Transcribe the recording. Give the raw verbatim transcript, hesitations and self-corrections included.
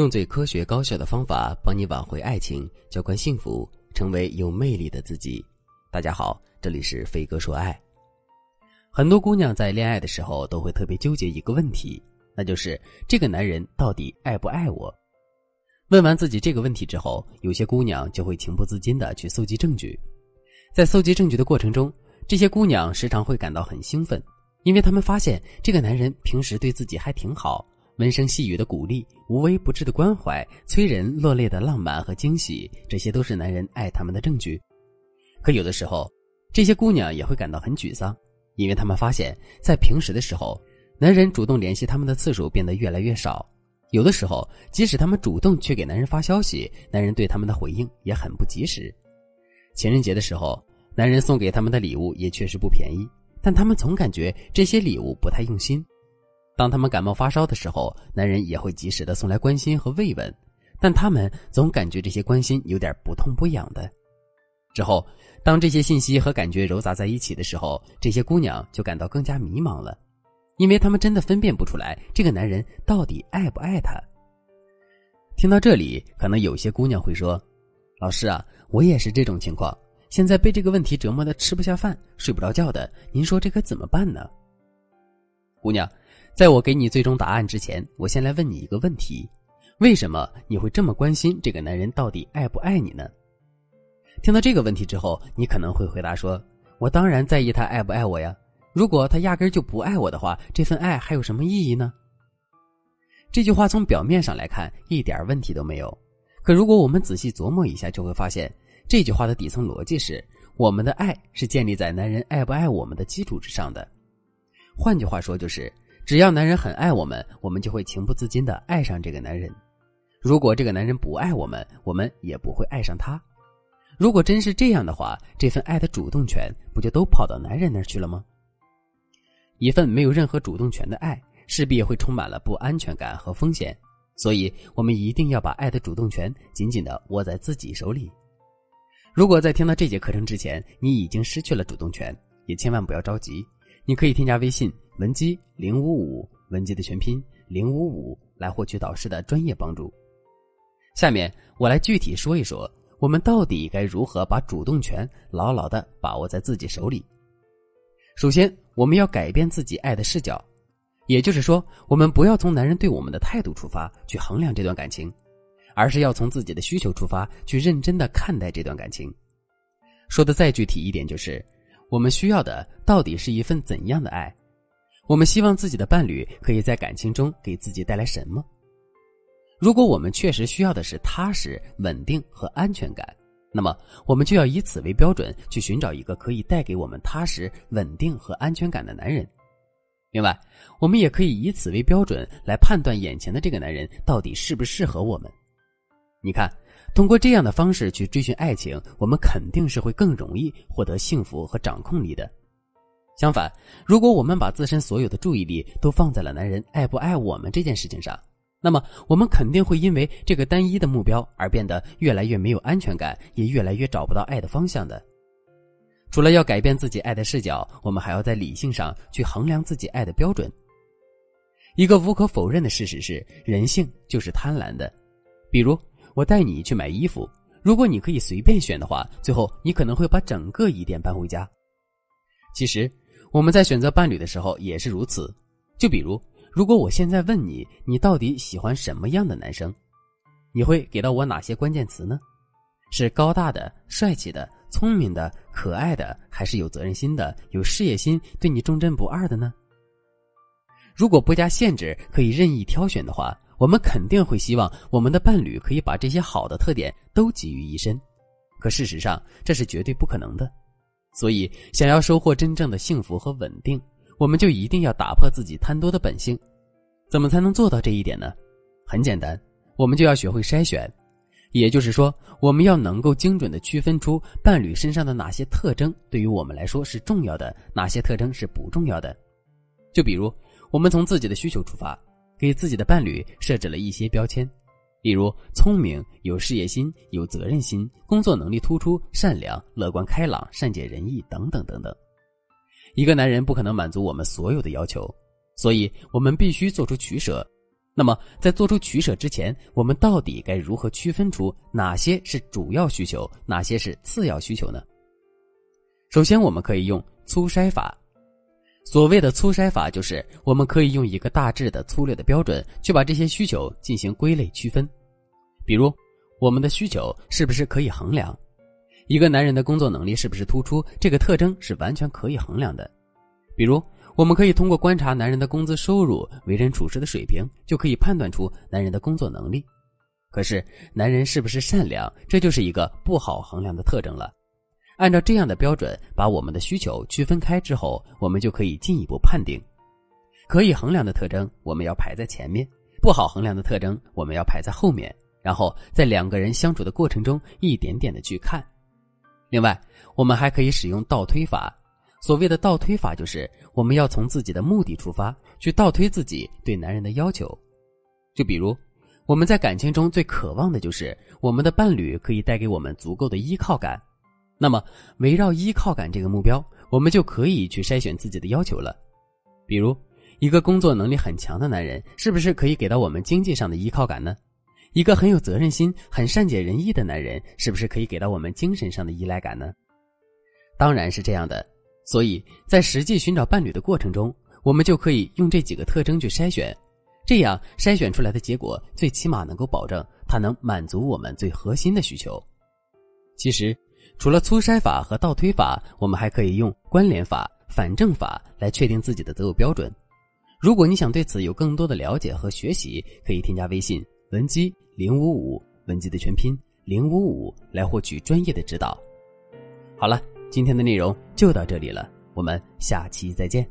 用最科学高效的方法帮你挽回爱情，浇灌幸福，成为有魅力的自己。大家好，这里是飞哥说爱。很多姑娘在恋爱的时候都会特别纠结一个问题，那就是这个男人到底爱不爱我。问完自己这个问题之后，有些姑娘就会情不自禁地去搜集证据。在搜集证据的过程中，这些姑娘时常会感到很兴奋，因为她们发现这个男人平时对自己还挺好，温声细语的鼓励，无微不至的关怀，催人落泪的浪漫和惊喜，这些都是男人爱她们的证据。可有的时候，这些姑娘也会感到很沮丧，因为她们发现在平时的时候，男人主动联系她们的次数变得越来越少。有的时候，即使她们主动去给男人发消息，男人对她们的回应也很不及时。情人节的时候，男人送给她们的礼物也确实不便宜，但她们总感觉这些礼物不太用心。当她们感冒发烧的时候，男人也会及时的送来关心和慰问，但她们总感觉这些关心有点不痛不痒的。之后，当这些信息和感觉揉杂在一起的时候，这些姑娘就感到更加迷茫了，因为她们真的分辨不出来这个男人到底爱不爱她。听到这里，可能有些姑娘会说，老师啊，我也是这种情况，现在被这个问题折磨得吃不下饭，睡不着觉的，您说这可怎么办呢？姑娘，在我给你最终答案之前，我先来问你一个问题，为什么你会这么关心这个男人到底爱不爱你呢？听到这个问题之后，你可能会回答说，我当然在意他爱不爱我呀，如果他压根就不爱我的话，这份爱还有什么意义呢？这句话从表面上来看一点问题都没有，可如果我们仔细琢磨一下，就会发现这句话的底层逻辑是，我们的爱是建立在男人爱不爱我们的基础之上的。换句话说，就是只要男人很爱我们，我们就会情不自禁地爱上这个男人，如果这个男人不爱我们，我们也不会爱上他。如果真是这样的话，这份爱的主动权不就都跑到男人那儿去了吗？一份没有任何主动权的爱，势必会充满了不安全感和风险，所以我们一定要把爱的主动权紧紧地握在自己手里。如果在听到这节课程之前，你已经失去了主动权，也千万不要着急，你可以添加微信文姬零五五，文姬的全拼零五五，来获取导师的专业帮助。下面我来具体说一说，我们到底该如何把主动权牢牢地把握在自己手里。首先，我们要改变自己爱的视角，也就是说，我们不要从男人对我们的态度出发去衡量这段感情，而是要从自己的需求出发去认真地看待这段感情。说的再具体一点，就是我们需要的到底是一份怎样的爱，我们希望自己的伴侣可以在感情中给自己带来什么。如果我们确实需要的是踏实、稳定和安全感，那么我们就要以此为标准去寻找一个可以带给我们踏实、稳定和安全感的男人。另外，我们也可以以此为标准来判断眼前的这个男人到底适不适合我们。你看，通过这样的方式去追寻爱情，我们肯定是会更容易获得幸福和掌控力的。相反，如果我们把自身所有的注意力都放在了男人爱不爱我们这件事情上，那么我们肯定会因为这个单一的目标而变得越来越没有安全感，也越来越找不到爱的方向的。除了要改变自己爱的视角，我们还要在理性上去衡量自己爱的标准。一个无可否认的事实是，人性就是贪婪的。比如，我带你去买衣服，如果你可以随便选的话，最后你可能会把整个衣店搬回家。其实，我们在选择伴侣的时候也是如此。就比如，如果我现在问你，你到底喜欢什么样的男生，你会给到我哪些关键词呢？是高大的、帅气的、聪明的、可爱的，还是有责任心的、有事业心、对你忠贞不二的呢？如果不加限制，可以任意挑选的话，我们肯定会希望我们的伴侣可以把这些好的特点都集于一身。可事实上，这是绝对不可能的。所以，想要收获真正的幸福和稳定，我们就一定要打破自己贪多的本性。怎么才能做到这一点呢？很简单，我们就要学会筛选。也就是说，我们要能够精准地区分出伴侣身上的哪些特征对于我们来说是重要的，哪些特征是不重要的。就比如，我们从自己的需求出发，给自己的伴侣设置了一些标签，例如聪明、有事业心、有责任心、工作能力突出、善良、乐观开朗、善解人意等等等等。一个男人不可能满足我们所有的要求，所以我们必须做出取舍，那么在做出取舍之前，我们到底该如何区分出哪些是主要需求，哪些是次要需求呢？首先，我们可以用粗筛法。所谓的粗筛法，就是我们可以用一个大致的粗略的标准去把这些需求进行归类区分。比如，我们的需求是不是可以衡量？一个男人的工作能力是不是突出，这个特征是完全可以衡量的。比如，我们可以通过观察男人的工资收入、为人处事的水平，就可以判断出男人的工作能力。可是，男人是不是善良，这就是一个不好衡量的特征了。按照这样的标准，把我们的需求区分开之后，我们就可以进一步判定。可以衡量的特征我们要排在前面，不好衡量的特征我们要排在后面，然后在两个人相处的过程中一点点的去看。另外，我们还可以使用倒推法。所谓的倒推法，就是我们要从自己的目的出发，去倒推自己对男人的要求。就比如，我们在感情中最渴望的就是我们的伴侣可以带给我们足够的依靠感，那么围绕依靠感这个目标，我们就可以去筛选自己的要求了。比如，一个工作能力很强的男人，是不是可以给到我们经济上的依靠感呢？一个很有责任心、很善解人意的男人，是不是可以给到我们精神上的依赖感呢？当然是这样的。所以在实际寻找伴侣的过程中，我们就可以用这几个特征去筛选，这样筛选出来的结果最起码能够保证它能满足我们最核心的需求。其实，除了粗筛法和倒推法，我们还可以用关联法、反证法来确定自己的择偶标准。如果你想对此有更多的了解和学习，可以添加微信文姬零五五，文姬的全拼零五五，来获取专业的指导。好了，今天的内容就到这里了，我们下期再见。